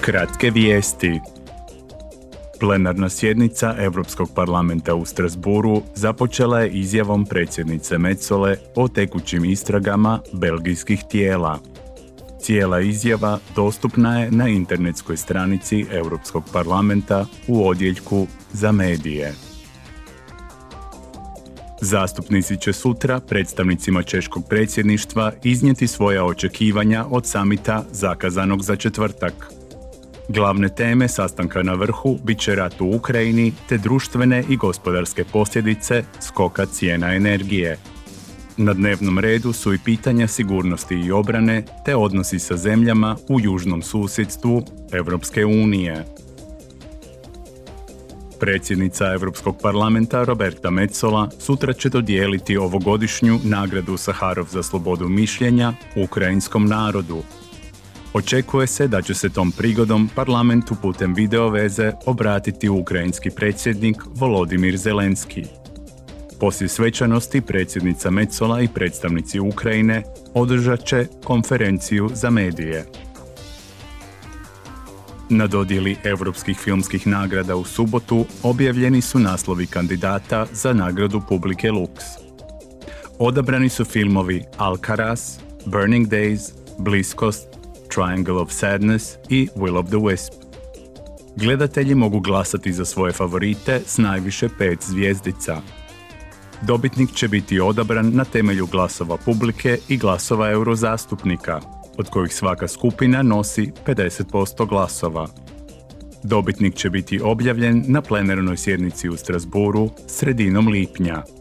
Kratke vijesti. Plenarna sjednica Europskog parlamenta u Strasburu započela je izjavom predsjednice Metsole o tekućim istragama belgijskih tijela. Cijela izjava dostupna je na internetskoj stranici Europskog parlamenta u odjeljku za medije. Zastupnici će sutra predstavnicima češkog predsjedništva iznijeti svoja očekivanja od samita zakazanog za četvrtak. Glavne teme sastanka na vrhu bit će rat u Ukrajini te društvene i gospodarske posljedice skoka cijena energije. Na dnevnom redu su i pitanja sigurnosti i obrane te odnosi sa zemljama u južnom susjedstvu Europske unije. Predsjednica Europskog parlamenta Roberta Metsola sutra će dodijeliti ovogodišnju nagradu Saharov za slobodu mišljenja ukrajinskom narodu. Očekuje se da će se tom prigodom parlamentu putem videoveze obratiti ukrajinski predsjednik Volodimir Zelenski. Poslije svečanosti predsjednica Metsola i predstavnici Ukrajine održat će konferenciju za medije. Na dodjeli europskih filmskih nagrada u subotu objavljeni su naslovi kandidata za nagradu publike Lux. Odabrani su filmovi Alcaraz, Burning Days, Bliskost, Triangle of Sadness i Will of the Wisp. Gledatelji mogu glasati za svoje favorite s najviše 5 zvjezdica. Dobitnik će biti odabran na temelju glasova publike i glasova eurozastupnika, od kojih svaka skupina nosi 50% glasova. Dobitnik će biti objavljen na plenarnoj sjednici u Strasburu sredinom lipnja.